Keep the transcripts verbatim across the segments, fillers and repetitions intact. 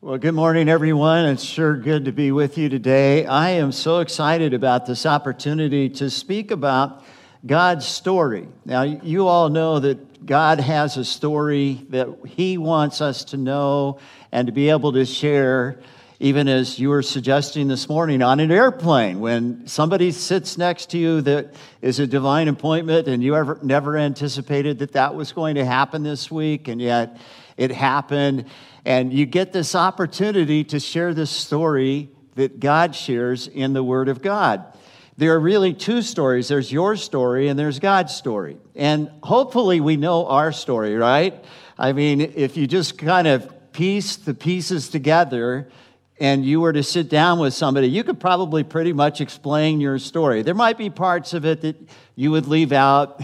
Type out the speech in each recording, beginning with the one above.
Well, good morning, everyone. It's sure good to be with you today. I am so excited about this opportunity to speak about God's story. Now, you all know that God has a story that He wants us to know and to be able to share, even as you were suggesting this morning on an airplane, when somebody sits next to you that is a divine appointment and you ever never anticipated that that was going to happen this week, and yet it happened. And you get this opportunity to share this story that God shares in the Word of God. There are really two stories. There's your story and there's God's story. And hopefully we know our story, right? I mean, if you just kind of piece the pieces together and you were to sit down with somebody, you could probably pretty much explain your story. There might be parts of it that you would leave out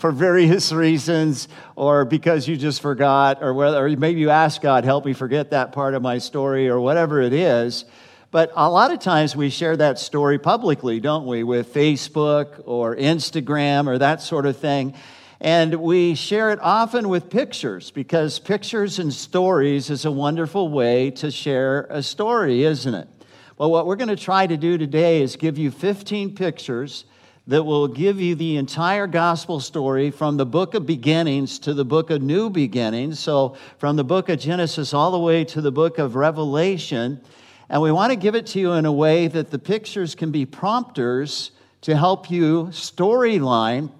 for various reasons, or because you just forgot, or whether, or maybe you ask God, help me forget that part of my story, or whatever it is. But a lot of times we share that story publicly, don't we, with Facebook or Instagram or that sort of thing. And we share it often with pictures, because pictures and stories is a wonderful way to share a story, isn't it? Well, what we're going to try to do today is give you fifteen pictures that will give you the entire gospel story from the book of beginnings to the book of new beginnings. So from the book of Genesis all the way to the book of Revelation. And we want to give it to you in a way that the pictures can be prompters to help you storyline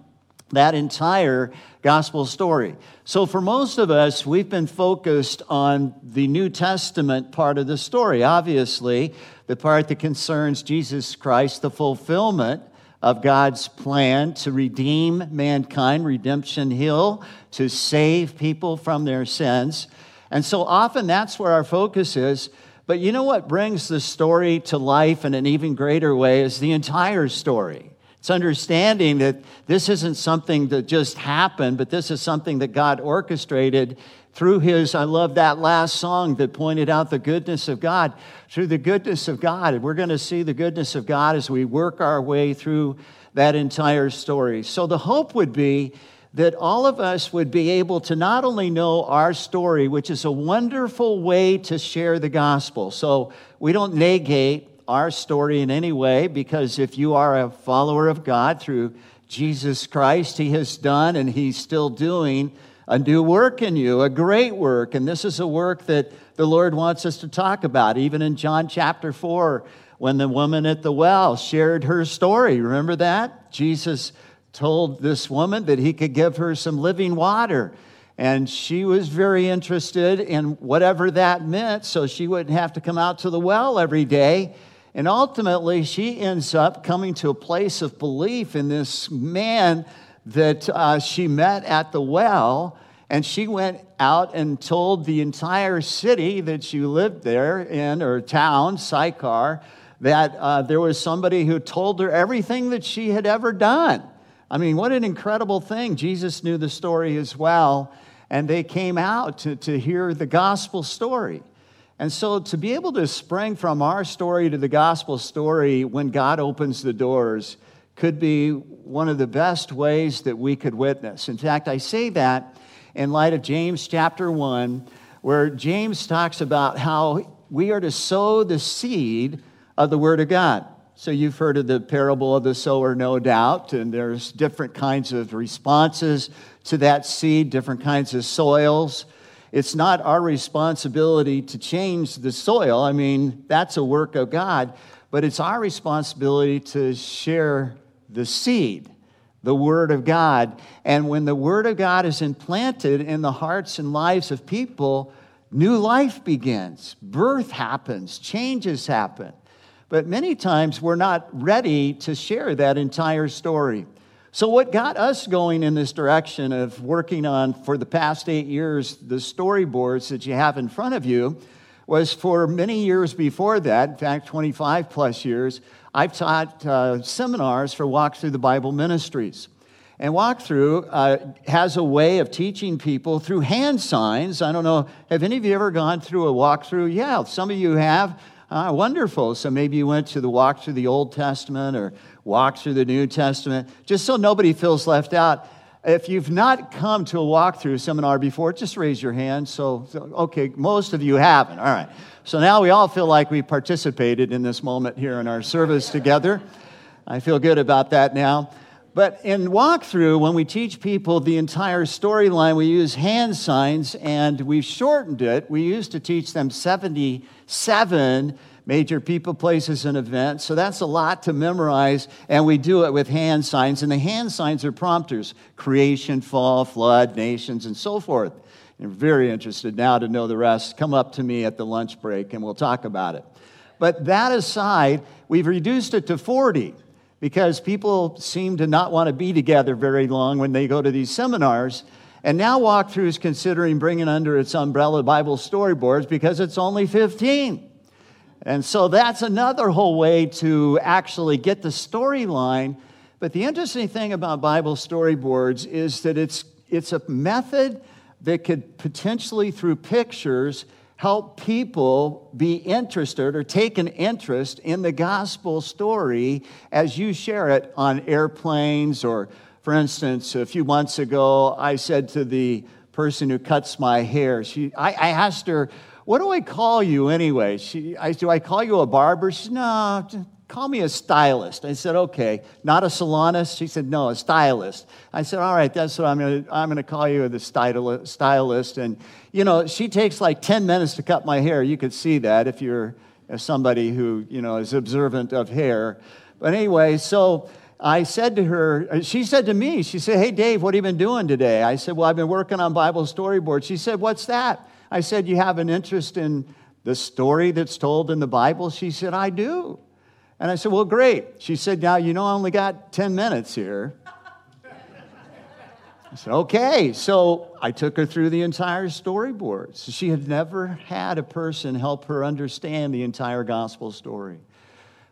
that entire gospel story. So for most of us, we've been focused on the New Testament part of the story, obviously, the part that concerns Jesus Christ, the fulfillment of God's plan to redeem mankind, Redemption Hill, to save people from their sins. And so often that's where our focus is. But you know what brings the story to life in an even greater way is the entire story. It's understanding that this isn't something that just happened, but this is something that God orchestrated through his, I love that last song that pointed out the goodness of God, through the goodness of God. And we're going to see the goodness of God as we work our way through that entire story. So the hope would be that all of us would be able to not only know our story, which is a wonderful way to share the gospel. So we don't negate our story in any way, because if you are a follower of God through Jesus Christ, he has done and he's still doing a new work in you, a great work. And this is a work that the Lord wants us to talk about, even in John chapter four, when the woman at the well shared her story. Remember that? Jesus told this woman that he could give her some living water. And she was very interested in whatever that meant, so she wouldn't have to come out to the well every day. And ultimately, she ends up coming to a place of belief in this man that uh, she met at the well, and she went out and told the entire city that she lived there in, or town, Sychar, that uh, there was somebody who told her everything that she had ever done. I mean, what an incredible thing. Jesus knew the story as well, and they came out to, to hear the gospel story. And so to be able to spring from our story to the gospel story when God opens the doors could be one of the best ways that we could witness. In fact, I say that in light of James chapter one, where James talks about how we are to sow the seed of the Word of God. So you've heard of the parable of the sower, no doubt, and there's different kinds of responses to that seed, different kinds of soils. It's not our responsibility to change the soil. I mean, that's a work of God, but it's our responsibility to share the seed, the Word of God. And when the Word of God is implanted in the hearts and lives of people, new life begins, birth happens, changes happen. But many times we're not ready to share that entire story. So what got us going in this direction of working on, for the past eight years, the storyboards that you have in front of you, was for many years before that, in fact, twenty-five plus years, I've taught uh, seminars for Walkthrough the Bible Ministries. And Walkthrough uh, has a way of teaching people through hand signs. I don't know, have any of you ever gone through a walkthrough? Yeah, some of you have. Ah, wonderful. So maybe you went to the walk through the Old Testament or walk through the New Testament, just so nobody feels left out. If you've not come to a walkthrough seminar before, just raise your hand. So, okay, most of you haven't. All right. So now we all feel like we participated in this moment here in our service together. I feel good about that now. But in walkthrough, when we teach people the entire storyline, we use hand signs, and we've shortened it. We used to teach them seventy-seven major people, places, and events. So that's a lot to memorize, and we do it with hand signs. And the hand signs are prompters: creation, fall, flood, nations, and so forth. And I'm very interested now to know the rest. Come up to me at the lunch break, and we'll talk about it. But that aside, we've reduced it to forty, because people seem to not want to be together very long when they go to these seminars. And now Walkthrough is considering bringing under its umbrella Bible Story Boards, because it's only fifteen. And so that's another whole way to actually get the storyline. But the interesting thing about Bible storyboards is that it's it's a method that could potentially, through pictures, help people be interested or take an interest in the gospel story as you share it on airplanes. Or, for instance, a few months ago, I said to the person who cuts my hair, she, I, I asked her, "What do I call you anyway?" She, I, do I call you a barber? She said, "No, call me a stylist." I said, "Okay, not a salonist?" She said, "No, a stylist." I said, "All right, that's what I'm going to I'm going to call you, the stylist." And, you know, she takes like ten minutes to cut my hair. You could see that if you're somebody who, you know, is observant of hair. But anyway, so I said to her, she said to me, she said, "Hey, Dave, what have you been doing today?" I said, "Well, I've been working on Bible storyboards." She said, "What's that?" I said, "You have an interest in the story that's told in the Bible?" She said, "I do." And I said, "Well, great." She said, "Now, you know, I only got ten minutes here." I said, "Okay." So I took her through the entire storyboard. So she had never had a person help her understand the entire gospel story.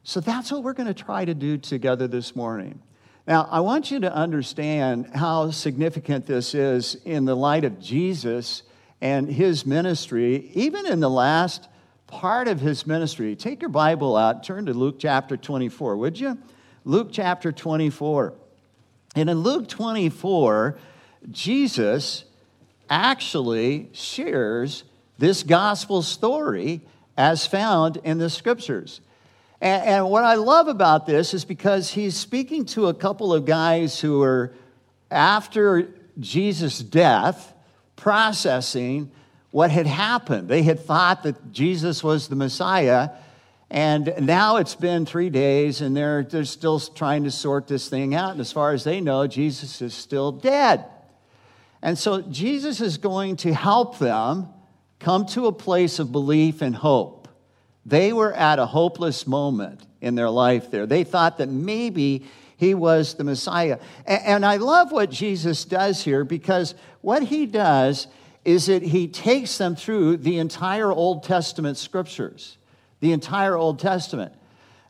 So that's what we're going to try to do together this morning. Now, I want you to understand how significant this is in the light of Jesus and his ministry, even in the last part of his ministry. Take your Bible out, turn to Luke chapter twenty-four, would you? Luke chapter twenty-four. And in Luke twenty-four, Jesus actually shares this gospel story as found in the scriptures. And, and what I love about this is because he's speaking to a couple of guys who are after Jesus' death, processing what had happened. They had thought that Jesus was the Messiah, and now it's been three days, and they're, they're still trying to sort this thing out. And as far as they know, Jesus is still dead. And so Jesus is going to help them come to a place of belief and hope. They were at a hopeless moment in their life there. They thought that maybe he was the Messiah. And I love what Jesus does here, because what he does is that he takes them through the entire Old Testament scriptures, the entire Old Testament.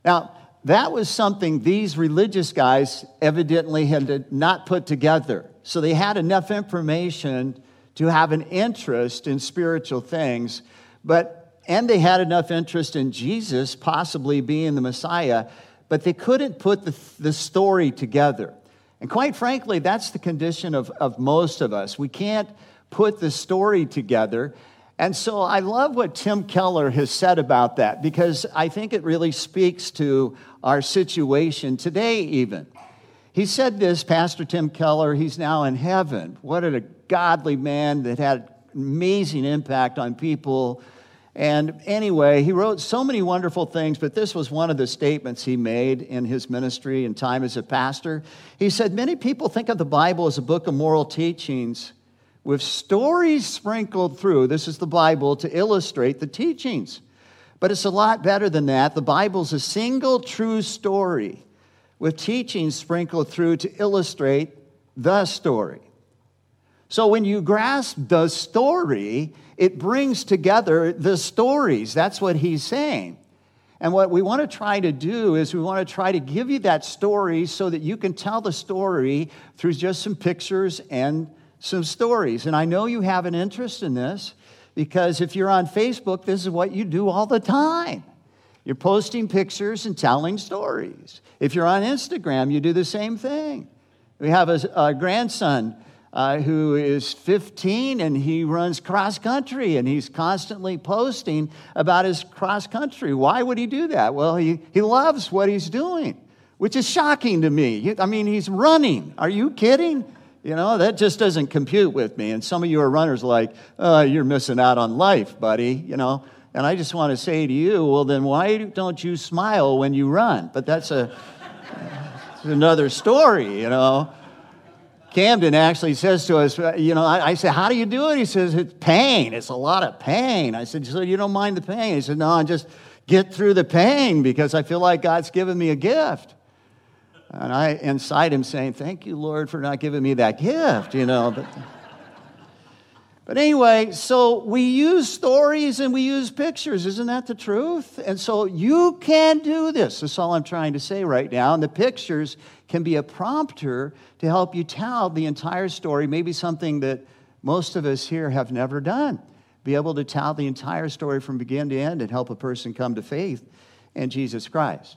Now, that was something these religious guys evidently had not put together. So they had enough information to have an interest in spiritual things, but and they had enough interest in Jesus possibly being the Messiah, but they couldn't put the, the story together. And quite frankly, that's the condition of, of most of us. We can't put the story together. And so I love what Tim Keller has said about that, because I think it really speaks to our situation today even. He said this, Pastor Tim Keller, he's now in heaven. What a godly man that had amazing impact on people. And anyway, he wrote so many wonderful things, but this was one of the statements he made in his ministry and time as a pastor. He said, "Many people think of the Bible as a book of moral teachings with stories sprinkled through." This is the Bible to illustrate the teachings. But it's a lot better than that. The Bible's a single true story with teachings sprinkled through to illustrate the story. So when you grasp the story, it brings together the stories. That's what he's saying. And what we want to try to do is we want to try to give you that story so that you can tell the story through just some pictures and some stories. And I know you have an interest in this, because if you're on Facebook, this is what you do all the time. You're posting pictures and telling stories. If you're on Instagram, you do the same thing. We have a, a grandson uh, who is fifteen, and he runs cross-country, and he's constantly posting about his cross-country. Why would he do that? Well, he, he loves what he's doing, which is shocking to me. I mean, he's running. Are you kidding? You know, that just doesn't compute with me. And some of you are runners like, oh, you're missing out on life, buddy, you know. And I just want to say to you, well, then why don't you smile when you run? But that's a that's another story, you know. Camden actually says to us, you know, I, I said, how do you do it? He says, it's pain. It's a lot of pain. I said, so you don't mind the pain? He said, no, I just get through the pain because I feel like God's given me a gift. And I inside him saying, thank you, Lord, for not giving me that gift, you know. But, but anyway, so we use stories and we use pictures. Isn't that the truth? And so you can do this. That's all I'm trying to say right now. And the pictures can be a prompter to help you tell the entire story, maybe something that most of us here have never done. Be able to tell the entire story from begin to end and help a person come to faith in Jesus Christ.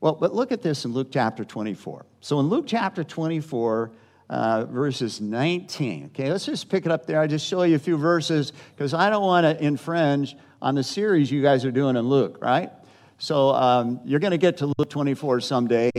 Well, but look at this in Luke chapter twenty-four. So in Luke chapter twenty-four, uh, verses nineteen, okay, let's just pick it up there. I'll just show you a few verses because I don't want to infringe on the series you guys are doing in Luke, right? So um, you're going to get to Luke twenty-four someday.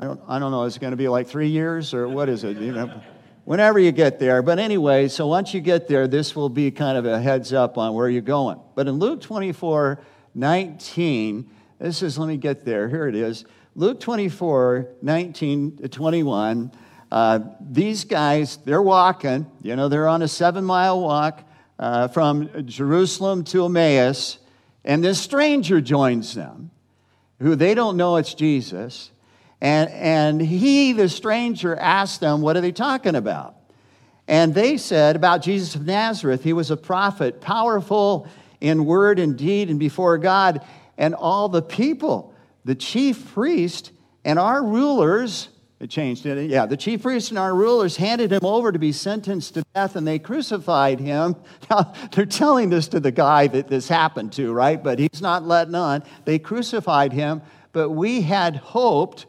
I don't, I don't know, is it going to be like three years or what is it? You know, whenever you get there. But anyway, so once you get there, this will be kind of a heads up on where you're going. But in Luke twenty-four, nineteen, this is, let me get there. Here it is. Luke twenty-four, nineteen to twenty-one. Uh, these guys, they're walking. You know, they're on a seven-mile walk uh, from Jerusalem to Emmaus. And this stranger joins them, who they don't know it's Jesus. And, and he, the stranger, asked them, what are they talking about? And they said, about Jesus of Nazareth. He was a prophet, powerful in word and deed and before God. And all the people, the chief priest and our rulers, it changed, didn't it? Yeah, the chief priest and our rulers handed him over to be sentenced to death, and they crucified him. Now, they're telling this to the guy that this happened to, right? But he's not letting on. They crucified him, but we had hoped.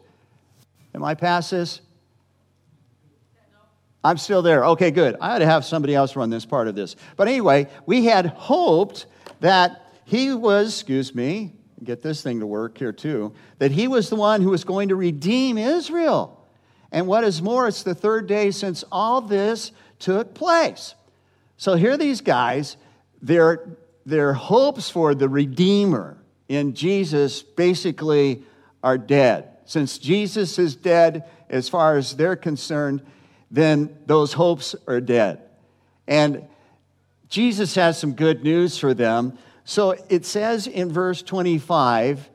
Am I past this? I'm still there. Okay, good. I ought to have somebody else run this part of this. But anyway, we had hoped that he was, excuse me, get this thing to work here too, that he was the one who was going to redeem Israel. And what is more, it's the third day since all this took place. So here these guys, their, their hopes for the Redeemer in Jesus basically are dead. Since Jesus is dead, as far as they're concerned, then those hopes are dead. And Jesus has some good news for them. So it says in verse twenty-five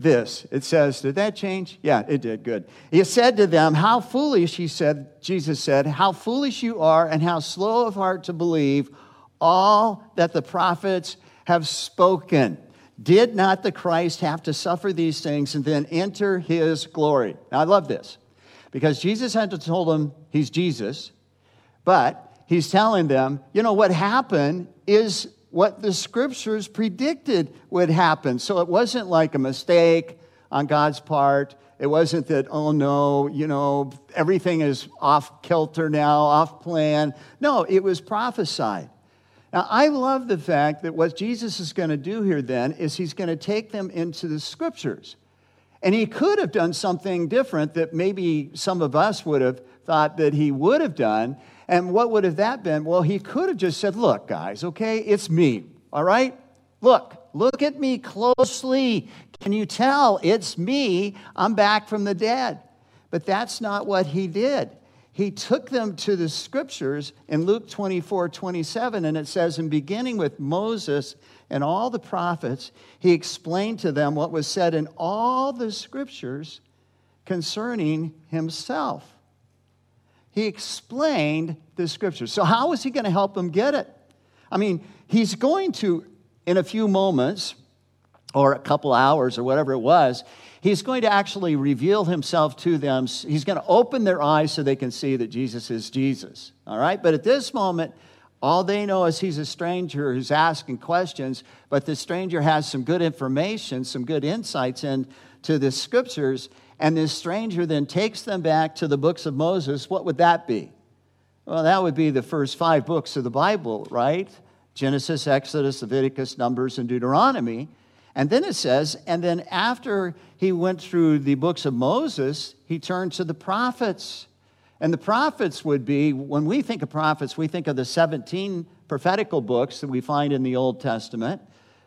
this. It says, did that change? Yeah, it did. Good. He said to them, how foolish, he said, Jesus said, how foolish you are and how slow of heart to believe all that the prophets have spoken. Did not the Christ have to suffer these things and then enter his glory? Now, I love this because Jesus had to tell them he's Jesus, but he's telling them, you know, what happened is what the scriptures predicted would happen. So it wasn't like a mistake on God's part. It wasn't that, oh no, you know, everything is off kilter now, off plan. No, it was prophesied. Now, I love the fact that what Jesus is going to do here then is he's going to take them into the scriptures. And he could have done something different that maybe some of us would have thought that he would have done. And what would have that been? Well, he could have just said, look, guys, okay, it's me, all right? Look, look at me closely. Can you tell? It's me. I'm back from the dead. But that's not what he did. He took them to the scriptures in Luke twenty-four, twenty-seven, and it says, in beginning with Moses and all the prophets, he explained to them what was said in all the scriptures concerning himself. He explained the scriptures. So how is he going to help them get it? I mean, he's going to, in a few moments, or a couple hours, or whatever it was, he's going to actually reveal himself to them. He's going to open their eyes so they can see that Jesus is Jesus, all right? But at this moment, all they know is he's a stranger who's asking questions, but the stranger has some good information, some good insights into the scriptures, and this stranger then takes them back to the books of Moses, what would that be? Well, that would be the first five books of the Bible, right? Genesis, Exodus, Leviticus, Numbers, and Deuteronomy. And then it says, and then after he went through the books of Moses, he turned to the prophets. And the prophets would be, when we think of prophets, we think of the seventeen prophetical books that we find in the Old Testament.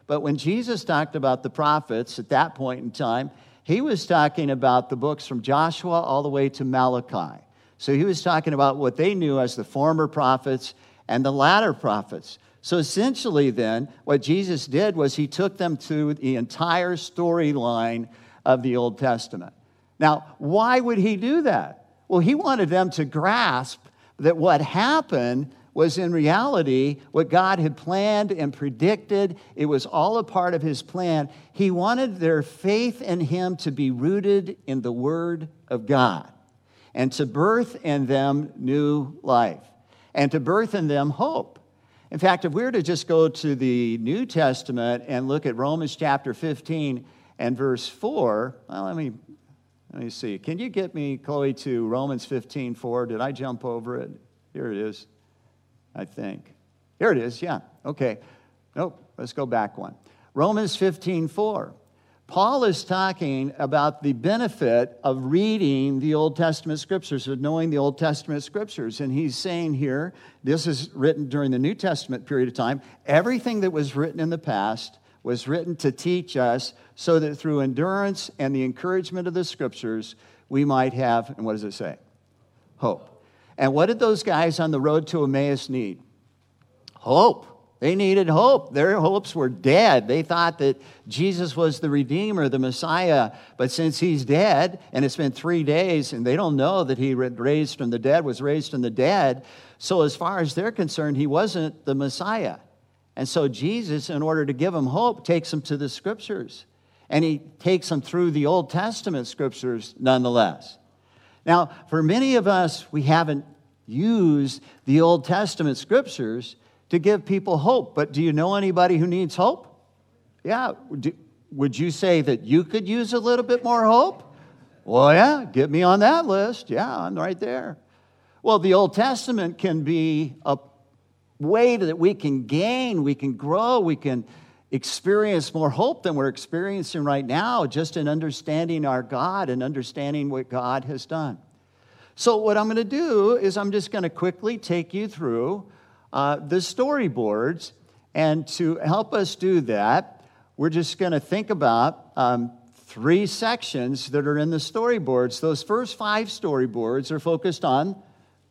But when Jesus talked about the prophets at that point in time, he was talking about the books from Joshua all the way to Malachi. So he was talking about what they knew as the former prophets and the latter prophets. So essentially then, what Jesus did was he took them through the entire storyline of the Old Testament. Now, why would he do that? Well, he wanted them to grasp that what happened was in reality what God had planned and predicted. It was all a part of his plan. He wanted their faith in him to be rooted in the Word of God and to birth in them new life and to birth in them hope. In fact, if we were to just go to the New Testament and look at Romans chapter fifteen and verse four, well, let me... Let me see. Can you get me, Chloe, to Romans fifteen four? Did I jump over it? Here it is, I think. Here it is, yeah. Okay. Nope, let's go back one. Romans fifteen four. Paul is talking about the benefit of reading the Old Testament Scriptures, of knowing the Old Testament Scriptures. And he's saying here, this is written during the New Testament period of time, everything that was written in the past was written to teach us so that through endurance and the encouragement of the Scriptures, we might have, and what does it say? Hope. And what did those guys on the road to Emmaus need? Hope. They needed hope. Their hopes were dead. They thought that Jesus was the Redeemer, the Messiah. But since he's dead, and it's been three days, and they don't know that he raised from the dead, was raised from the dead. So as far as they're concerned, he wasn't the Messiah. And so Jesus, in order to give them hope, takes them to the Scriptures. And he takes them through the Old Testament Scriptures nonetheless. Now, for many of us, we haven't used the Old Testament Scriptures to give people hope. But do you know anybody who needs hope? Yeah. Would you say that you could use a little bit more hope? Well, yeah, get me on that list. Yeah, I'm right there. Well, the Old Testament can be a way that we can gain, we can grow, we can experience more hope than we're experiencing right now, just in understanding our God and understanding what God has done. So what I'm going to do is I'm just going to quickly take you through uh, the storyboards, and to help us do that, we're just going to think about um, three sections that are in the storyboards. Those first five storyboards are focused on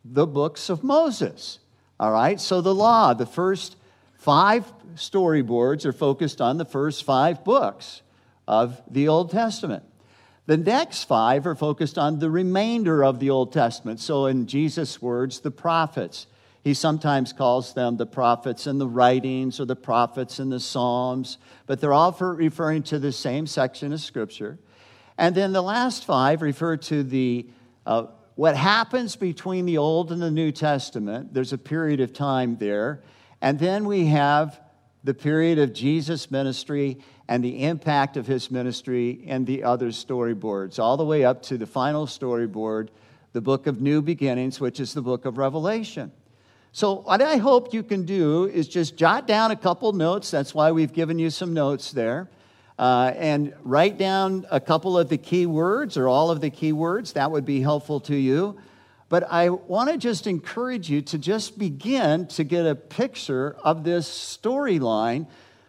the books of Moses. All right, so the law, the first five storyboards are focused on the first five books of the Old Testament. The next five are focused on the remainder of the Old Testament. So in Jesus' words, the prophets. He sometimes calls them the prophets and the writings or the prophets and the Psalms, but they're all for referring to the same section of Scripture. And then the last five refer to the uh, what happens between the Old and the New Testament. There's a period of time there. And then we have the period of Jesus' ministry and the impact of his ministry and the other storyboards, all the way up to the final storyboard, the book of New Beginnings, which is the book of Revelation. So what I hope you can do is just jot down a couple notes. That's why we've given you some notes there. Uh, and write down a couple of the key words or all of the key words. That would be helpful to you. But I want to just encourage you to just begin to get a picture of this storyline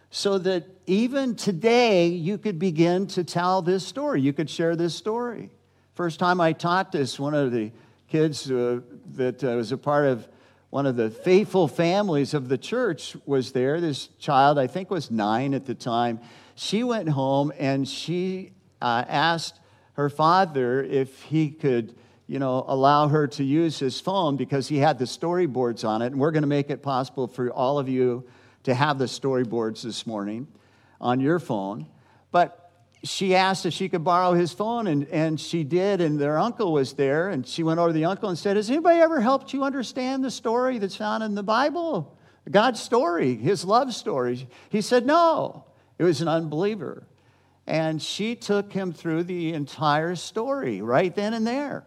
so that even today you could begin to tell this story. You could share this story. First time I taught this, one of the kids uh, that uh, was a part of one of the faithful families of the church was there. This child, I think, was nine at the time. She went home and she uh, asked her father if he could, you know, allow her to use his phone because he had the storyboards on it. And we're going to make it possible for all of you to have the storyboards this morning on your phone. But she asked if she could borrow his phone, and, and she did, and their uncle was there. And she went over to the uncle and said, has anybody ever helped you understand the story that's found in the Bible? God's story, his love story. He said, no. It was an unbeliever. And she took him through the entire story right then and there.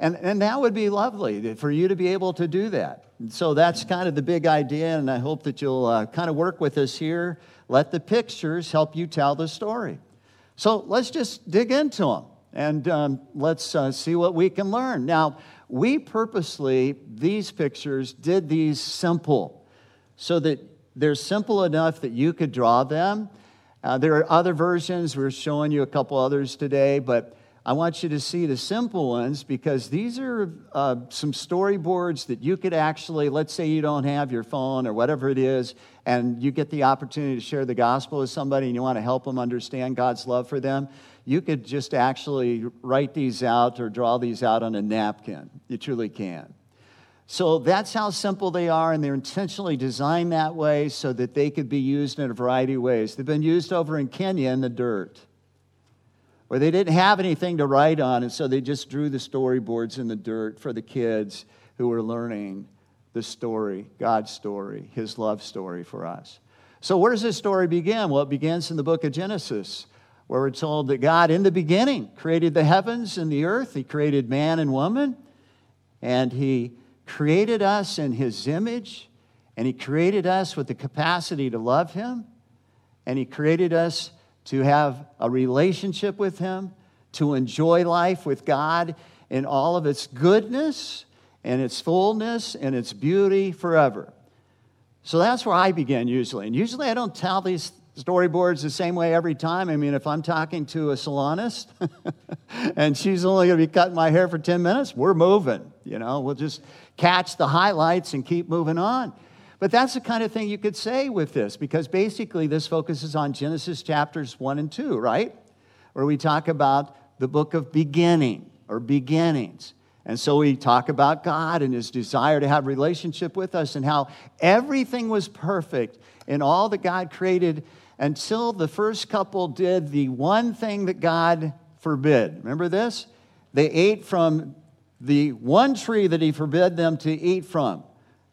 And and that would be lovely for you to be able to do that. And so that's kind of the big idea, and I hope that you'll uh, kind of work with us here. Let the pictures help you tell the story. So let's just dig into them, and um, let's uh, see what we can learn. Now, we purposely, these pictures, did these simple so that they're simple enough that you could draw them. Uh, there are other versions. We're showing you a couple others today, but I want you to see the simple ones because these are uh, some storyboards that you could actually, let's say you don't have your phone or whatever it is, and you get the opportunity to share the gospel with somebody and you want to help them understand God's love for them. You could just actually write these out or draw these out on a napkin. You truly can. So that's how simple they are, and they're intentionally designed that way so that they could be used in a variety of ways. They've been used over in Kenya in the dirt, where they didn't have anything to write on, and so they just drew the storyboards in the dirt for the kids who were learning the story, God's story, his love story for us. So where does this story begin? Well, it begins in the book of Genesis, where we're told that God, in the beginning, created the heavens and the earth. He created man and woman, and he created us in his image, and he created us with the capacity to love him, and he created us to have a relationship with him, to enjoy life with God in all of its goodness and its fullness and its beauty forever. So that's where I begin usually. And usually I don't tell these storyboards the same way every time. I mean, if I'm talking to a salonist and she's only going to be cutting my hair for ten minutes, we're moving. You know, we'll just catch the highlights and keep moving on. But that's the kind of thing you could say with this, because basically this focuses on Genesis chapters one and two, right? Where we talk about the book of beginning or beginnings. And so we talk about God and his desire to have a relationship with us and how everything was perfect in all that God created until the first couple did the one thing that God forbid. Remember this? They ate from the one tree that he forbid them to eat from.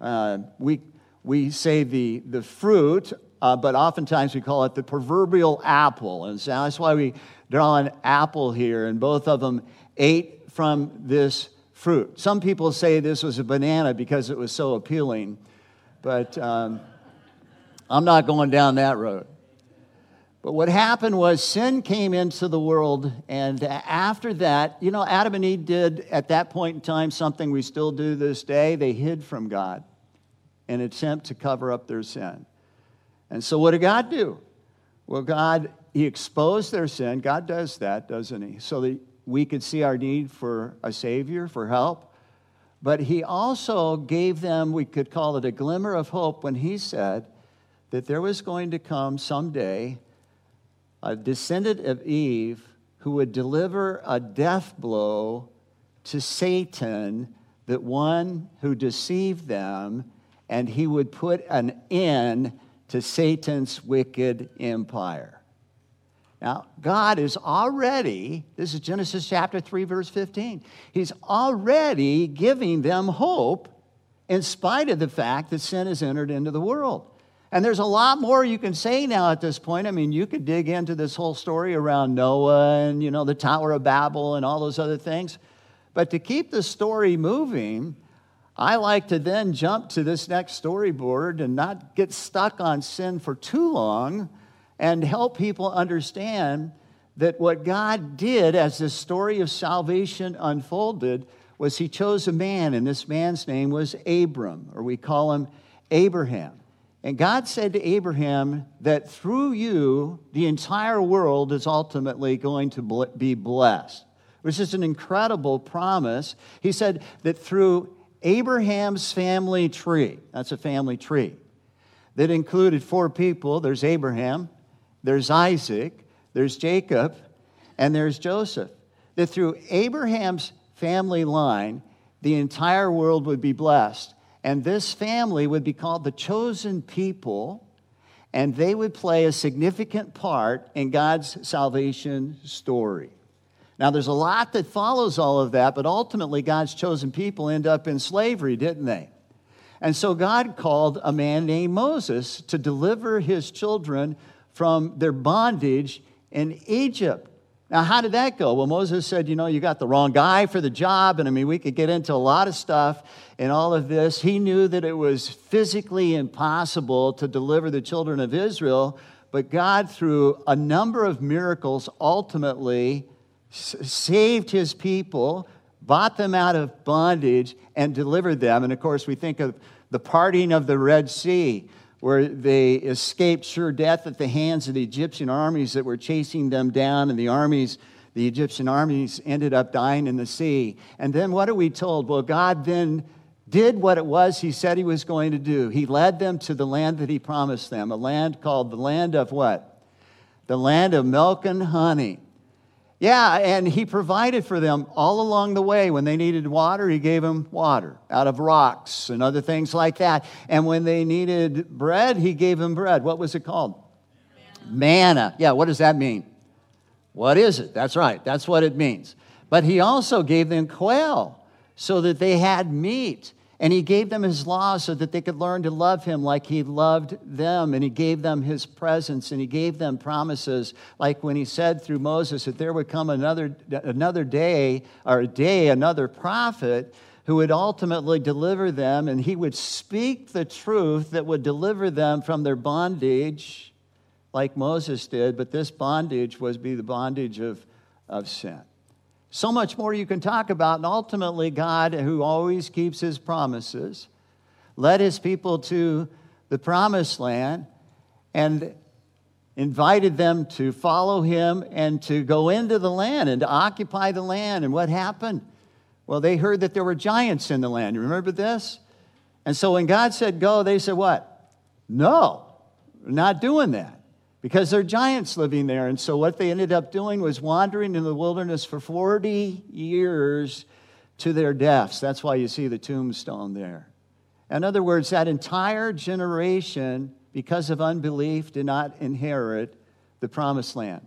Uh, we We say the, the fruit, uh, but oftentimes we call it the proverbial apple. And so that's why we draw an apple here, and both of them ate from this fruit. Some people say this was a banana because it was so appealing, but um, I'm not going down that road. But what happened was sin came into the world, and after that, you know, Adam and Eve did at that point in time something we still do this day. They hid from God, an attempt to cover up their sin. And so what did God do? Well, God, he exposed their sin. God does that, doesn't he? So that we could see our need for a Savior, for help. But he also gave them, we could call it a glimmer of hope, when he said that there was going to come someday a descendant of Eve who would deliver a death blow to Satan, that one who deceived them, and he would put an end to Satan's wicked empire. Now, God is already, this is Genesis chapter three, verse fifteen, he's already giving them hope in spite of the fact that sin has entered into the world. And there's a lot more you can say now at this point. I mean, you could dig into this whole story around Noah and, you know, the Tower of Babel and all those other things. But to keep the story moving, I like to then jump to this next storyboard and not get stuck on sin for too long, and help people understand that what God did as this story of salvation unfolded was he chose a man, and this man's name was Abram, or we call him Abraham. And God said to Abraham that through you, the entire world is ultimately going to be blessed, which is an incredible promise. He said that through Abraham's family tree, that's a family tree, that included four people. There's Abraham, there's Isaac, there's Jacob, and there's Joseph. That through Abraham's family line, the entire world would be blessed. And this family would be called the chosen people, and they would play a significant part in God's salvation story. Now, there's a lot that follows all of that, but ultimately God's chosen people end up in slavery, didn't they? And so God called a man named Moses to deliver his children from their bondage in Egypt. Now, how did that go? Well, Moses said, you know, you got the wrong guy for the job. And I mean, we could get into a lot of stuff and all of this. He knew that it was physically impossible to deliver the children of Israel. But God, through a number of miracles, ultimately saved his people, bought them out of bondage, and delivered them. And, of course, we think of the parting of the Red Sea, where they escaped sure death at the hands of the Egyptian armies that were chasing them down, and the armies, the Egyptian armies ended up dying in the sea. And then what are we told? Well, God then did what it was he said he was going to do. He led them to the land that he promised them, a land called the land of what? The land of milk and honey. Yeah, and he provided for them all along the way. When they needed water, he gave them water out of rocks and other things like that. And when they needed bread, he gave them bread. What was it called? Manna. Manna. Yeah, what does that mean? What is it? That's right. That's what it means. But he also gave them quail so that they had meat. And he gave them his law so that they could learn to love him like he loved them. And he gave them his presence, and he gave them promises, like when he said through Moses that there would come another another day, or a day, another prophet who would ultimately deliver them, and he would speak the truth that would deliver them from their bondage like Moses did. But this bondage was be the bondage of, of sin. So much more you can talk about. And ultimately, God, who always keeps his promises, led his people to the promised land and invited them to follow him and to go into the land and to occupy the land. And what happened? Well, they heard that there were giants in the land. You remember this? And so when God said go, they said what? No, we're not doing that, because there are giants living there. And so what they ended up doing was wandering in the wilderness for forty years to their deaths. That's why you see the tombstone there. In other words, that entire generation, because of unbelief, did not inherit the promised land,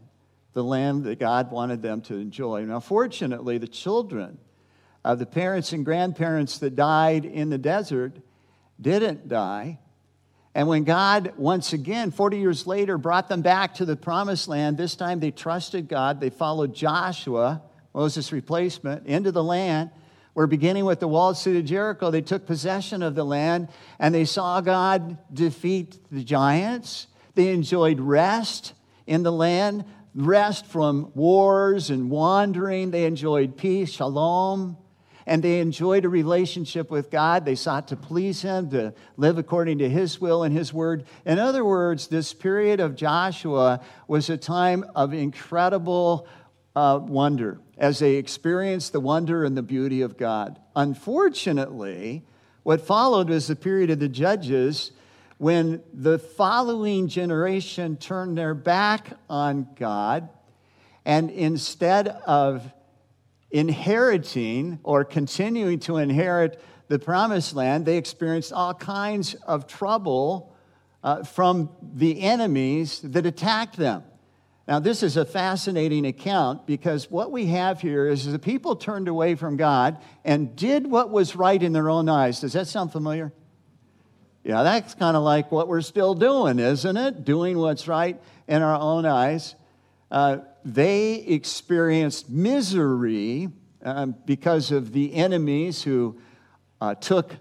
the land that God wanted them to enjoy. Now, fortunately, the children of the parents and grandparents that died in the desert didn't die. And when God, once again, forty years later, brought them back to the promised land, this time they trusted God. They followed Joshua, Moses' replacement, into the land. We're beginning with the walled city of Jericho. They took possession of the land, and they saw God defeat the giants. They enjoyed rest in the land, rest from wars and wandering. They enjoyed peace, shalom. And they enjoyed a relationship with God. They sought to please him, to live according to his will and his word. In other words, this period of Joshua was a time of incredible uh, wonder as they experienced the wonder and the beauty of God. Unfortunately, what followed was the period of the Judges, when the following generation turned their back on God, and instead of inheriting or continuing to inherit the promised land, they experienced all kinds of trouble uh, from the enemies that attacked them. Now, this is a fascinating account, because what we have here is the people turned away from God and did what was right in their own eyes. Does that sound familiar? Yeah, that's kind of like what we're still doing, isn't it? Doing what's right in our own eyes. Uh, they experienced misery um, because of the enemies who uh, took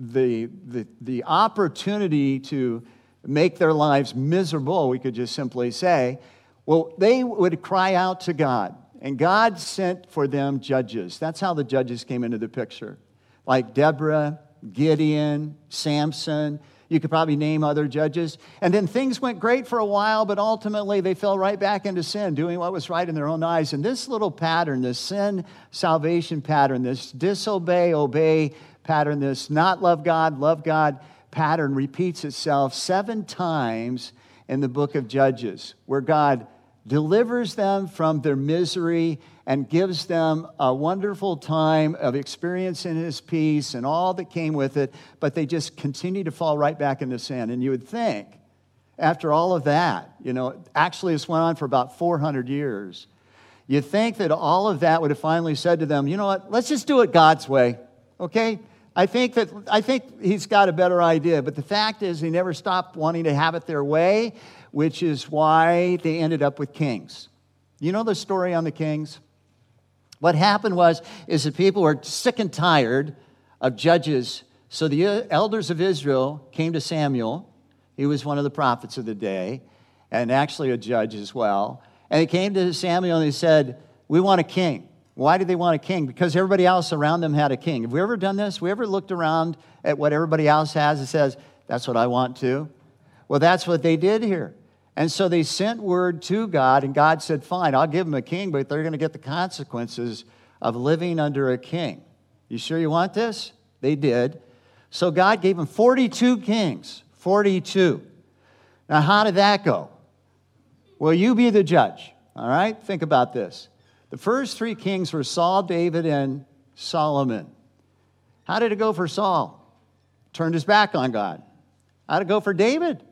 the, the, the opportunity to make their lives miserable, we could just simply say. Well, they would cry out to God, and God sent for them judges. That's how the judges came into the picture, like Deborah, Gideon, Samson. You could probably name other judges. And then things went great for a while, but ultimately they fell right back into sin, doing what was right in their own eyes. And this little pattern, this sin-salvation pattern, this disobey-obey pattern, this not love God, love God pattern repeats itself seven times in the book of Judges, where God delivers them from their misery and gives them a wonderful time of experiencing his peace and all that came with it, but they just continue to fall right back into sin. And you would think, after all of that, you know, actually this went on for about four hundred years, you'd think that all of that would have finally said to them, you know what, let's just do it God's way, okay? I think that I think he's got a better idea, but the fact is they never stopped wanting to have it their way. which is why they ended up with kings. You know the story on the kings? What happened was, is the people were sick and tired of judges. So the elders of Israel came to Samuel. He was one of the prophets of the day, and actually a judge as well. And they came to Samuel and they said, we want a king. Why did they want a king? Because everybody else around them had a king. Have we ever done this? We ever looked around at what everybody else has and says, that's what I want too? Well, that's what they did here. And so they sent word to God, and God said, fine, I'll give them a king, but they're going to get the consequences of living under a king. You sure you want this? They did. So God gave them forty-two kings, forty-two. Now, how did that go? Well, you be the judge, all right? Think about this. The first three kings were Saul, David, and Solomon. How did it go for Saul? Turned his back on God. How did it go for David?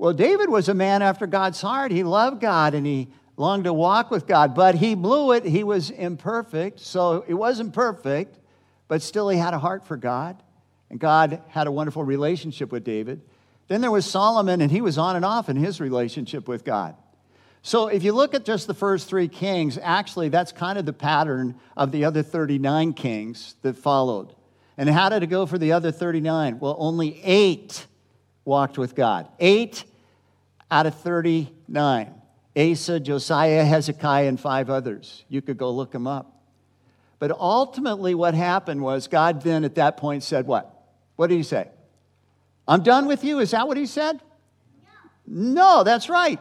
Well, David was a man after God's heart. He loved God, and he longed to walk with God, but he blew it. He was imperfect, so it wasn't perfect, but still he had a heart for God, and God had a wonderful relationship with David. Then there was Solomon, and he was on and off in his relationship with God. So if you look at just the first three kings, actually that's kind of the pattern of the other thirty-nine kings that followed. And how did it go for the other thirty-nine? Well, only eight walked with God. Eight out of thirty-nine. Asa, Josiah, Hezekiah, and five others. You could go look them up. But ultimately what happened was God then at that point said what? What did he say? I'm done with you. Is that what he said? No, no, that's right.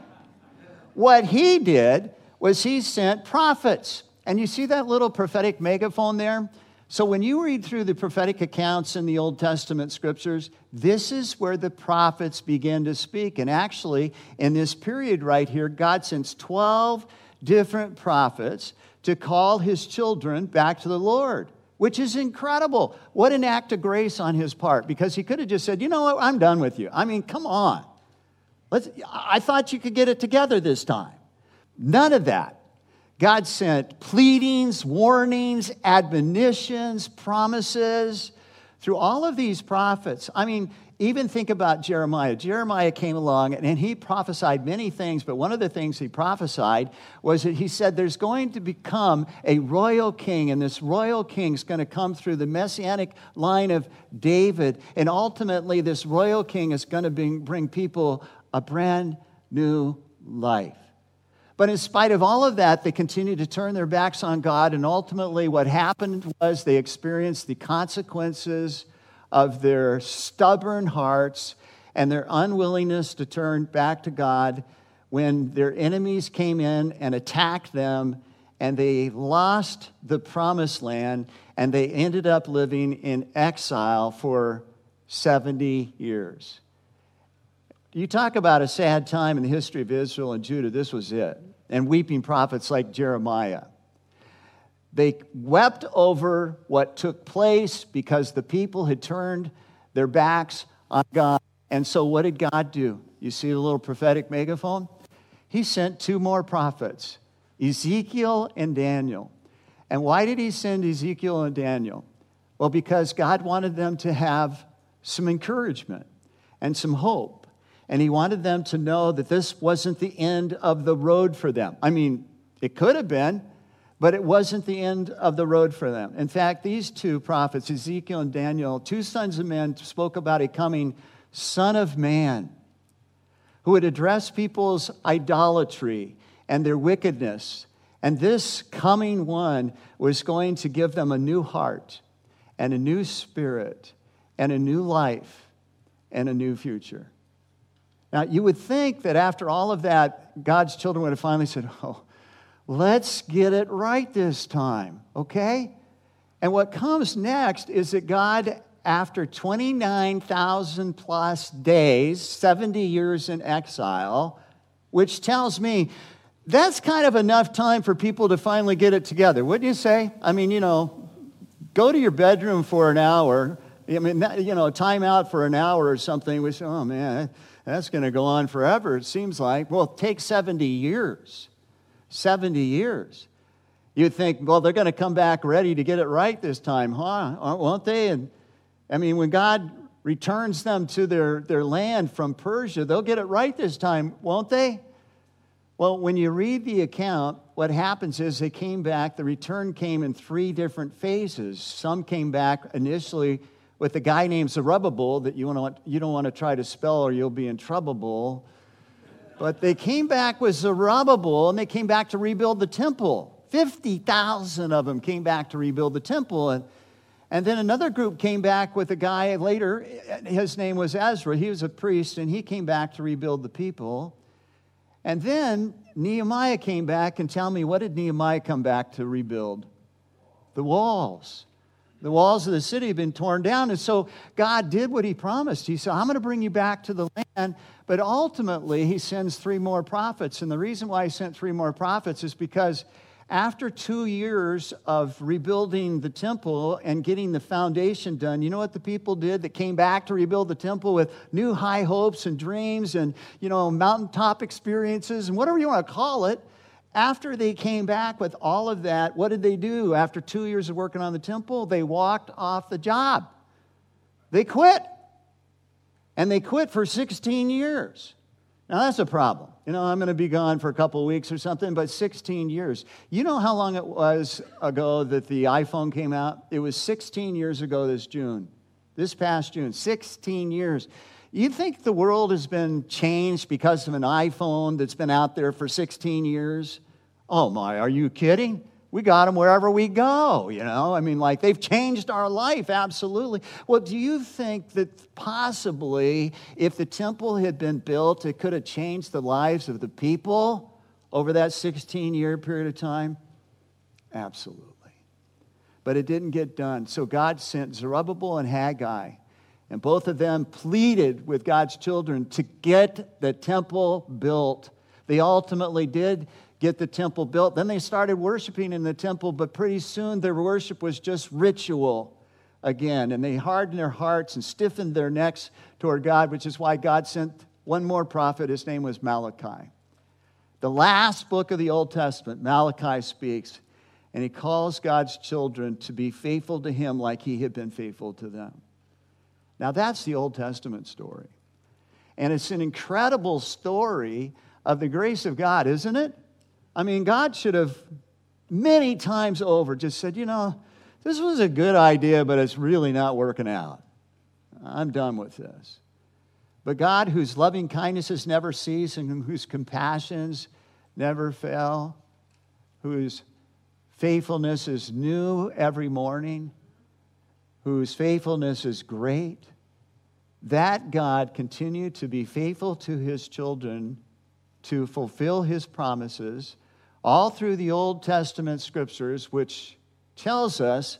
What he did was he sent prophets. And you see that little prophetic megaphone there? So when you read through the prophetic accounts in the Old Testament scriptures, this is where the prophets begin to speak. And actually, in this period right here, God sends twelve different prophets to call his children back to the Lord, which is incredible. What an act of grace on his part, because he could have just said, you know what, I'm done with you. I mean, come on. Let's, I thought you could get it together this time. None of that. God sent pleadings, warnings, admonitions, promises through all of these prophets. I mean, even think about Jeremiah. Jeremiah came along and he prophesied many things, but one of the things he prophesied was that he said there's going to become a royal king, and this royal king's going to come through the messianic line of David, and ultimately this royal king is going to bring people a brand new life. But in spite of all of that, they continued to turn their backs on God, and ultimately what happened was they experienced the consequences of their stubborn hearts and their unwillingness to turn back to God when their enemies came in and attacked them, and they lost the promised land, and they ended up living in exile for seventy years. You talk about a sad time in the history of Israel and Judah, this was it. And weeping prophets like Jeremiah. They wept over what took place because the people had turned their backs on God. And so what did God do? You see the little prophetic megaphone? He sent two more prophets, Ezekiel and Daniel. And why did he send Ezekiel and Daniel? Well, because God wanted them to have some encouragement and some hope. And he wanted them to know that this wasn't the end of the road for them. I mean, it could have been, but it wasn't the end of the road for them. In fact, these two prophets, Ezekiel and Daniel, two sons of men, spoke about a coming son of man who would address people's idolatry and their wickedness. And this coming one was going to give them a new heart and a new spirit and a new life and a new future. Now, you would think that after all of that, God's children would have finally said, oh, let's get it right this time, okay? And what comes next is that God, after twenty-nine thousand plus days, seventy years in exile, which tells me that's kind of enough time for people to finally get it together, wouldn't you say? I mean, you know, go to your bedroom for an hour. I mean, you know, time out for an hour or something. We say, oh, man, that's going to go on forever, it seems like. Well, take seventy years. seventy years. You'd think, well, they're going to come back ready to get it right this time, huh? Won't they? And I mean, when God returns them to their, their land from Persia, they'll get it right this time, won't they? Well, when you read the account, what happens is they came back. The return came in three different phases. Some came back initially with a guy named Zerubbabel that you, wanna, you don't want to try to spell or you'll be in trouble. But they came back with Zerubbabel, and they came back to rebuild the temple. fifty thousand of them came back to rebuild the temple. And, and then another group came back with a guy later. His name was Ezra. He was a priest, and he came back to rebuild the people. And then Nehemiah came back, and tell me, what did Nehemiah come back to rebuild? The walls. The walls of the city had been torn down. And so God did what he promised. He said, I'm going to bring you back to the land. But ultimately, he sends three more prophets. And the reason why he sent three more prophets is because after two years of rebuilding the temple and getting the foundation done, you know what the people did that came back to rebuild the temple with new high hopes and dreams and, you know, mountaintop experiences and whatever you want to call it. After they came back with all of that, what did they do? After two years of working on the temple, they walked off the job. They quit. And they quit for sixteen years. Now, that's a problem. You know, I'm going to be gone for a couple of weeks or something, but sixteen years. You know how long it was ago that the iPhone came out? It was sixteen years ago this June, this past June, sixteen years. You think the world has been changed because of an iPhone that's been out there for sixteen years? Oh, my, are you kidding? We got them wherever we go, you know? I mean, like, they've changed our life, absolutely. Well, do you think that possibly if the temple had been built, it could have changed the lives of the people over that sixteen-year period of time? Absolutely. But it didn't get done. So God sent Zerubbabel and Haggai, and both of them pleaded with God's children to get the temple built. They ultimately did get the temple built. Then they started worshiping in the temple, but pretty soon their worship was just ritual again. And they hardened their hearts and stiffened their necks toward God, which is why God sent one more prophet. His name was Malachi. The last book of the Old Testament, Malachi speaks, and he calls God's children to be faithful to him like he had been faithful to them. Now, that's the Old Testament story. And it's an incredible story of the grace of God, isn't it? I mean, God should have many times over just said, you know, this was a good idea, but it's really not working out. I'm done with this. But God, whose loving kindnesses never cease and whose compassions never fail, whose faithfulness is new every morning, whose faithfulness is great, that God continued to be faithful to his children to fulfill his promises all through the Old Testament scriptures, which tells us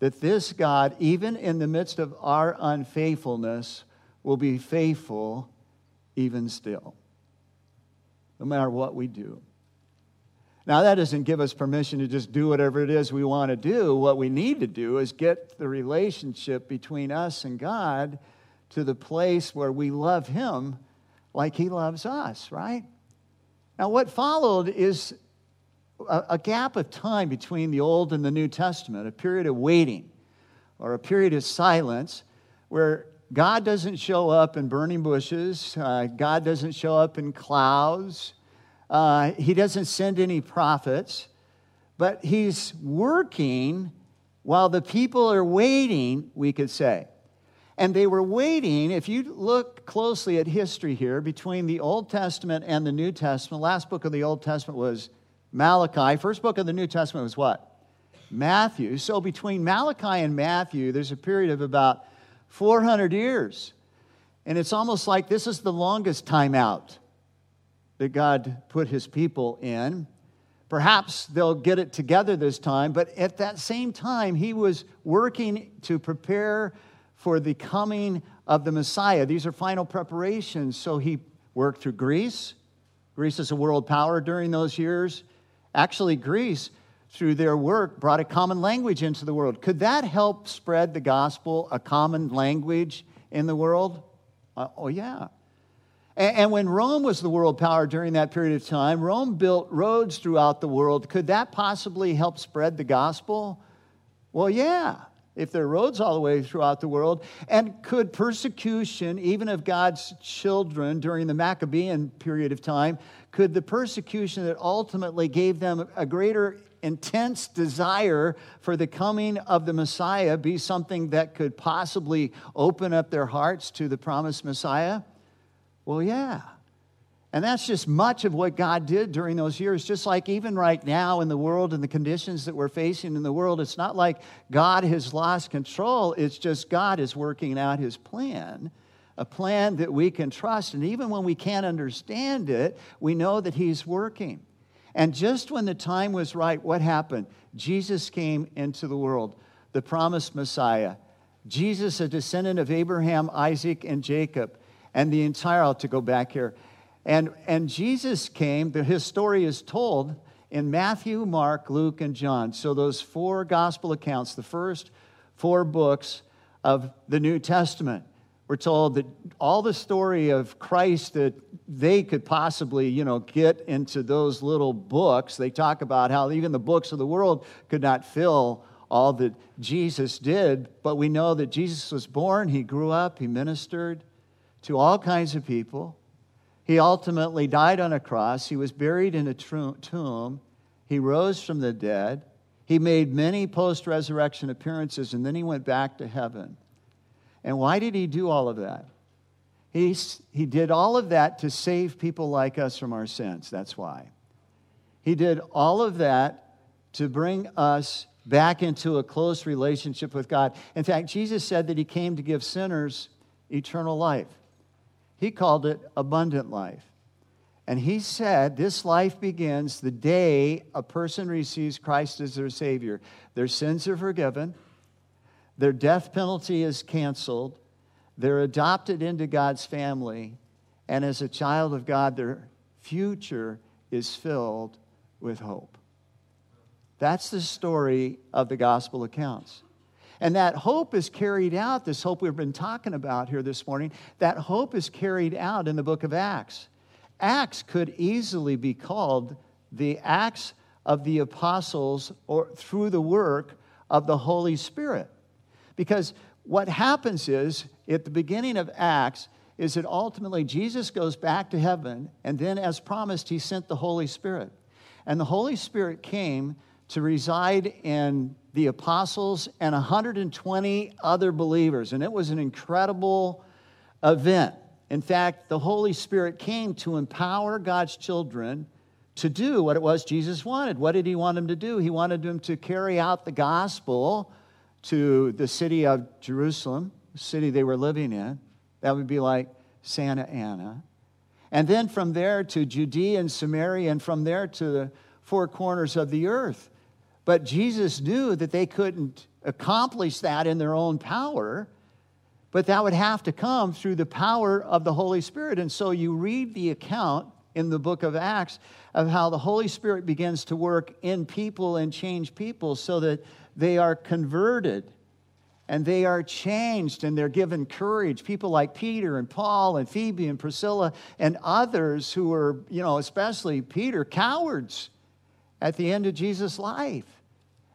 that this God, even in the midst of our unfaithfulness, will be faithful even still, no matter what we do. Now, that doesn't give us permission to just do whatever it is we want to do. What we need to do is get the relationship between us and God to the place where we love him like he loves us, right? Now, what followed is a, a gap of time between the Old and the New Testament, a period of waiting or a period of silence where God doesn't show up in burning bushes, uh, God doesn't show up in clouds, Uh, he doesn't send any prophets, but he's working while the people are waiting, we could say. And they were waiting, if you look closely at history here, between the Old Testament and the New Testament. Last book of the Old Testament was Malachi. First book of the New Testament was what? Matthew. So between Malachi and Matthew, there's a period of about four hundred years. And it's almost like this is the longest time out that God put his people in. Perhaps they'll get it together this time, but at that same time, he was working to prepare for the coming of the Messiah. These are final preparations. So he worked through Greece. Greece is a world power during those years. Actually, Greece, through their work, brought a common language into the world. Could that help spread the gospel, a common language in the world? Uh, oh, yeah. And when Rome was the world power during that period of time, Rome built roads throughout the world. Could that possibly help spread the gospel? Well, yeah. if there are roads all the way throughout the world? And could persecution, even of God's children during the Maccabean period of time, could the persecution that ultimately gave them a greater intense desire for the coming of the Messiah be something that could possibly open up their hearts to the promised Messiah? Well, yeah. And that's just much of what God did during those years, just like even right now in the world and the conditions that we're facing in the world. It's not like God has lost control. It's just God is working out his plan, a plan that we can trust. And even when we can't understand it, we know that he's working. And just when the time was right, what happened? Jesus came into the world, the promised Messiah. Jesus, a descendant of Abraham, Isaac, and Jacob, and the entire, I'll have to go back here, And and Jesus came, the, his story is told in Matthew, Mark, Luke, and John. So those four gospel accounts, the first four books of the New Testament, we're told that all the story of Christ that they could possibly, you know, get into those little books. They talk about how even the books of the world could not fill all that Jesus did. But we know that Jesus was born, he grew up, he ministered to all kinds of people. He ultimately died on a cross. He was buried in a tomb. He rose from the dead. He made many post-resurrection appearances, and then he went back to heaven. And why did he do all of that? He, he did all of that to save people like us from our sins. That's why. He did all of that to bring us back into a close relationship with God. In fact, Jesus said that he came to give sinners eternal life. He called it abundant life. And he said this life begins the day a person receives Christ as their Savior. Their sins are forgiven. Their death penalty is canceled. They're adopted into God's family. And as a child of God, their future is filled with hope. That's the story of the gospel accounts. And that hope is carried out, this hope we've been talking about here this morning, that hope is carried out in the book of Acts. Acts could easily be called the Acts of the Apostles or through the work of the Holy Spirit. Because what happens is, at the beginning of Acts, is that ultimately Jesus goes back to heaven, and then as promised, he sent the Holy Spirit. And the Holy Spirit came to reside in the apostles and one hundred twenty other believers. And it was an incredible event. In fact, the Holy Spirit came to empower God's children to do what it was Jesus wanted. What did he want them to do? He wanted them to carry out the gospel to the city of Jerusalem, the city they were living in. That would be like Santa Ana. And then from there to Judea and Samaria, and from there to the four corners of the earth. But Jesus knew that they couldn't accomplish that in their own power, but that would have to come through the power of the Holy Spirit. And so you read the account in the book of Acts of how the Holy Spirit begins to work in people and change people so that they are converted and they are changed and they're given courage. People like Peter and Paul and Phoebe and Priscilla and others who were, you know, especially Peter, cowards at the end of Jesus' life.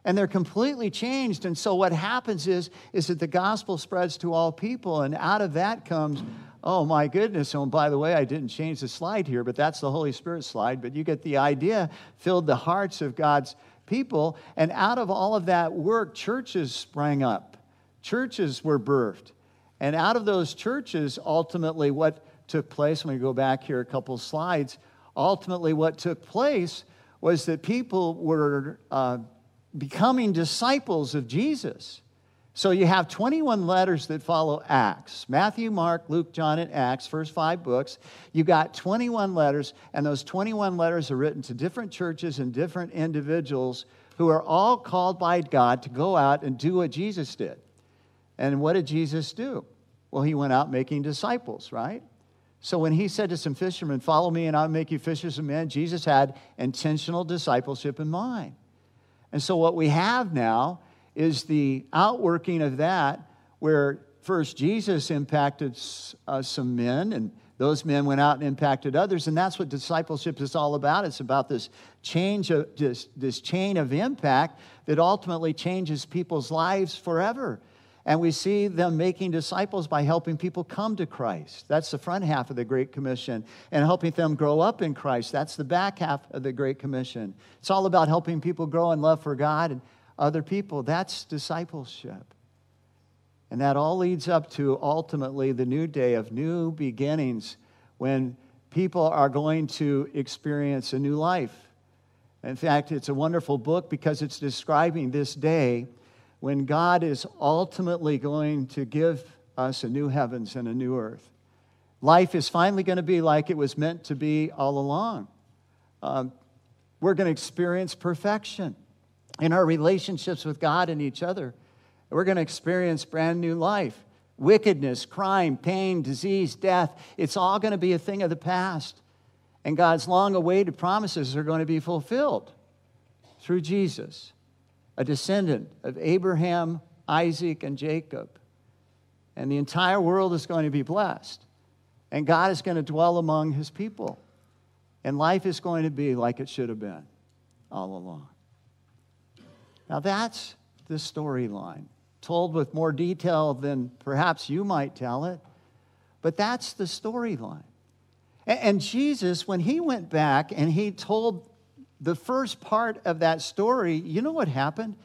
And they're completely changed. And so what happens is, is that the gospel spreads to all people. And out of that comes, oh my goodness. Oh, and by the way, I didn't change the slide here, but that's the Holy Spirit slide. But you get the idea, filled the hearts of God's people. And out of all of that work, churches sprang up. Churches were birthed. And out of those churches, ultimately what took place, when we go back here a couple slides, ultimately what took place was that people were uh, becoming disciples of Jesus. So you have twenty-one letters that follow Acts. Matthew, Mark, Luke, John, and Acts, first five books. You got twenty-one letters, and those twenty-one letters are written to different churches and different individuals who are all called by God to go out and do what Jesus did. And what did Jesus do? Well, he went out making disciples, right? So when he said to some fishermen, follow me and I'll make you fishers of men, Jesus had intentional discipleship in mind. And so what we have now is the outworking of that, where first Jesus impacted uh, some men and Those men went out and impacted others, and that's what discipleship is all about. It's about this change of this, this chain of impact that ultimately changes people's lives forever. And we see them making disciples by helping people come to Christ. That's the front half of the Great Commission. And helping them grow up in Christ. That's the back half of the Great Commission. It's all about helping people grow in love for God and other people. That's discipleship. And that all leads up to ultimately the new day of new beginnings when people are going to experience a new life. In fact, it's a wonderful book because it's describing this day when God is ultimately going to give us a new heavens and a new earth. Life is finally going to be like it was meant to be all along. Um, we're going to experience perfection in our relationships with God and each other. We're going to experience brand new life. Wickedness, crime, pain, disease, death, it's all going to be a thing of the past. And God's long-awaited promises are going to be fulfilled through Jesus, a descendant of Abraham, Isaac, and Jacob. And the entire world is going to be blessed. And God is going to dwell among his people. And life is going to be like it should have been all along. Now that's the storyline, told with more detail than perhaps you might tell it, but that's the storyline. And Jesus, when he went back and he told the first part of that story, you know what happened?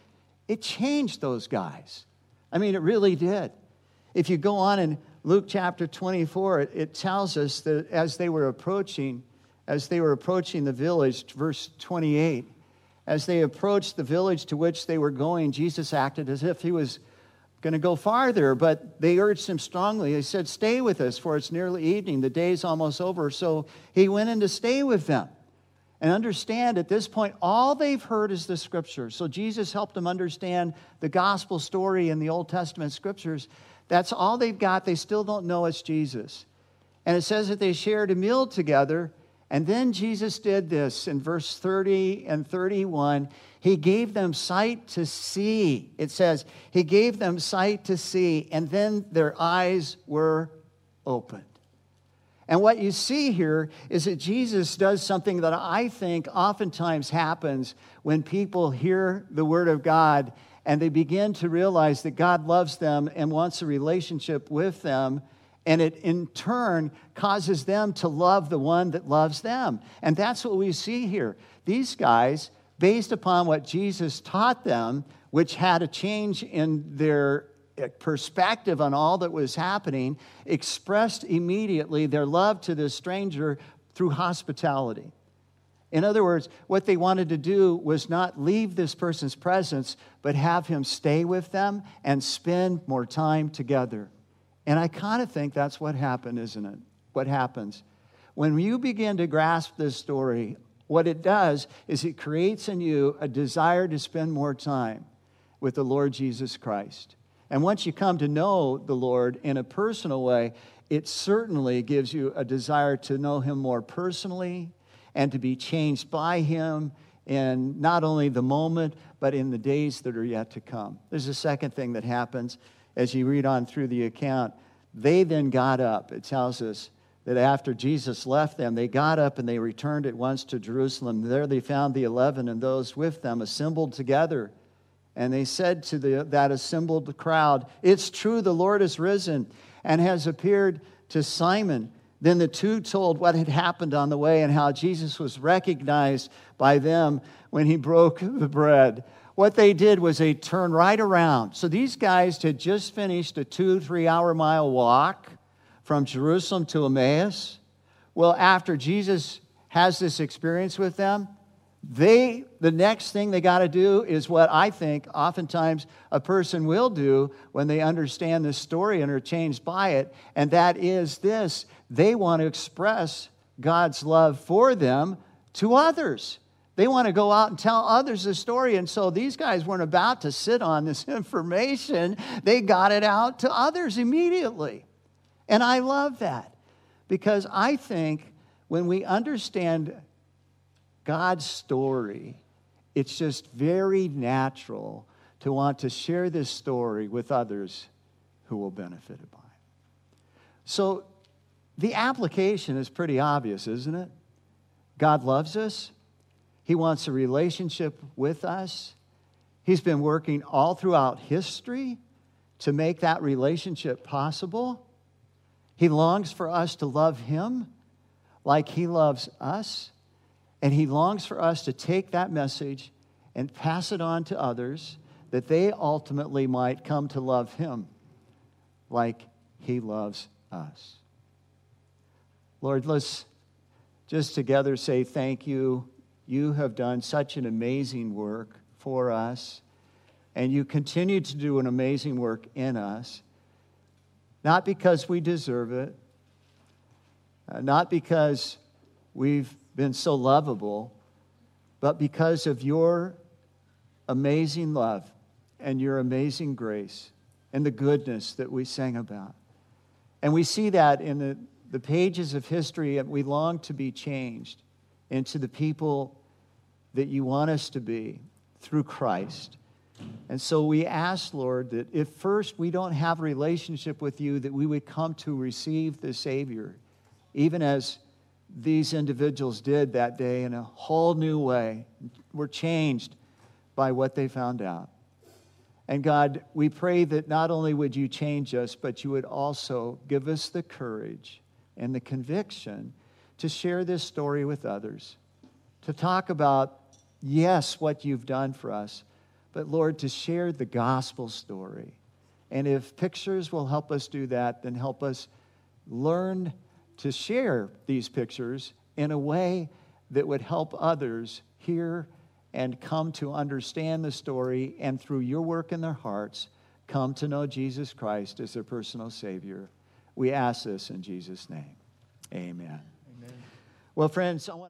It changed those guys. I mean, it really did. If you go on in Luke chapter twenty-four, it tells us that as they were approaching, as they were approaching the village, verse twenty-eight, as they approached the village to which they were going, Jesus acted as if he was going to go farther, but they urged him strongly. They said, "Stay with us, for it's nearly evening. The day's almost over." So he went in to stay with them. And understand, at this point, all they've heard is the Scripture. So Jesus helped them understand the gospel story in the Old Testament Scriptures. That's all they've got. They still don't know it's Jesus. And it says that they shared a meal together. And then Jesus did this in verse thirty and thirty-one. He gave them sight to see. It says, he gave them sight to see, and then their eyes were opened. And what you see here is that Jesus does something that I think oftentimes happens when people hear the Word of God and they begin to realize that God loves them and wants a relationship with them. And it, in turn, causes them to love the one that loves them. And that's what we see here. These guys, based upon what Jesus taught them, which had a change in their perspective on all that was happening, expressed immediately their love to this stranger through hospitality. In other words, what they wanted to do was not leave this person's presence, but have him stay with them and spend more time together. And I kind of think that's what happened, isn't it? What happens? When you begin to grasp this story, what it does is it creates in you a desire to spend more time with the Lord Jesus Christ. And once you come to know the Lord in a personal way, it certainly gives you a desire to know him more personally and to be changed by him in not only the moment, but in the days that are yet to come. There's a second thing that happens. As you read on through the account, they then got up. It tells us that after Jesus left them, they got up and they returned at once to Jerusalem. There they found the eleven and those with them assembled together. And they said to the, that assembled crowd, "It's true, the Lord is risen and has appeared to Simon." Then the two told what had happened on the way and how Jesus was recognized by them when he broke the bread. What they did was they turned right around. So these guys had just finished a two, three-hour mile walk from Jerusalem to Emmaus. Well, after Jesus has this experience with them, they the next thing they got to do is what I think oftentimes a person will do when they understand this story and are changed by it, and that is this. They want to express God's love for them to others. They want to go out and tell others the story. And so these guys weren't about to sit on this information. They got it out to others immediately. And I love that because I think when we understand God's story, it's just very natural to want to share this story with others who will benefit by it. So The application is pretty obvious, isn't it? God loves us. He wants a relationship with us. He's been working all throughout history to make that relationship possible. He longs for us to love him like he loves us. And he longs for us to take that message and pass it on to others that they ultimately might come to love him like he loves us. Lord, let's just together say thank you. You have done such an amazing work for us, and you continue to do an amazing work in us, not because we deserve it, not because we've been so lovable, but because of your amazing love and your amazing grace and the goodness that we sang about. And we see that in the The pages of history, and we long to be changed into the people that you want us to be through Christ. And so we ask, Lord, that if first we don't have a relationship with you, that we would come to receive the Savior, even as these individuals did that day in a whole new way, were changed by what they found out. And God, we pray that not only would you change us, but you would also give us the courage and the conviction to share this story with others, to talk about, yes, what you've done for us, but, Lord, to share the gospel story. And if pictures will help us do that, then help us learn to share these pictures in a way that would help others hear and come to understand the story, and through your work in their hearts, come to know Jesus Christ as their personal Savior. We ask this in Jesus' name. Amen. Amen. Well, friends, I want